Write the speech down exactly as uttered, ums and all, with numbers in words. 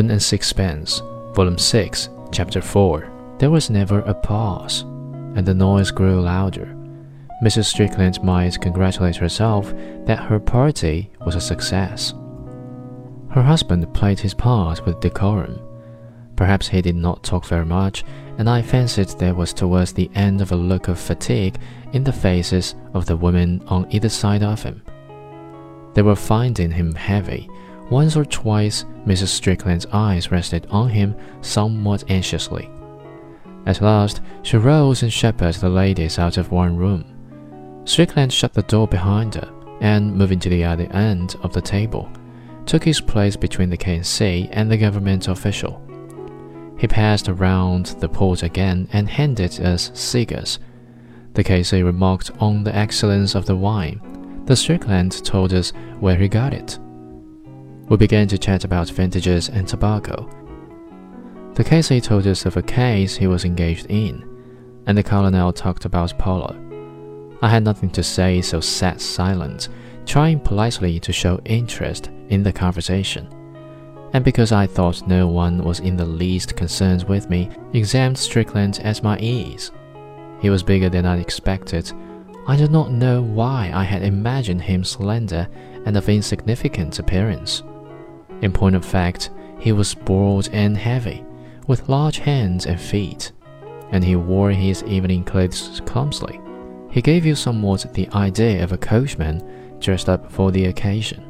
Moon and Sixpence, Volume six, Chapter four. There was never a pause, and the noise grew louder. Missus Strickland might congratulate herself that her party was a success. Her husband played his part with decorum. Perhaps he did not talk very much, and I fancied there was towards the end of a look of fatigue in the faces of the women on either side of him. They were finding him heavy. Once or twice, Missus Strickland's eyes rested on him somewhat anxiously. At last, she rose and shepherded the ladies out of one room. Strickland shut the door behind her, and, moving to the other end of the table, took his place between the K. C. and the government official. He passed around the port again and handed us cigars. The K. C. remarked on the excellence of the wine. The Strickland told us where he got it. We began to chat about vintages and tobacco. The K. C. told us of a case he was engaged in, and the colonel talked about polo. I had nothing to say, so sat silent, trying politely to show interest in the conversation. And because I thought no one was in the least concerned with me, examined Strickland at my ease. He was bigger than I expected. I do not know why I had imagined him slender and of insignificant appearance. In point of fact, he was broad and heavy, with large hands and feet, and he wore his evening clothes clumsily. He gave you somewhat the idea of a coachman dressed up for the occasion.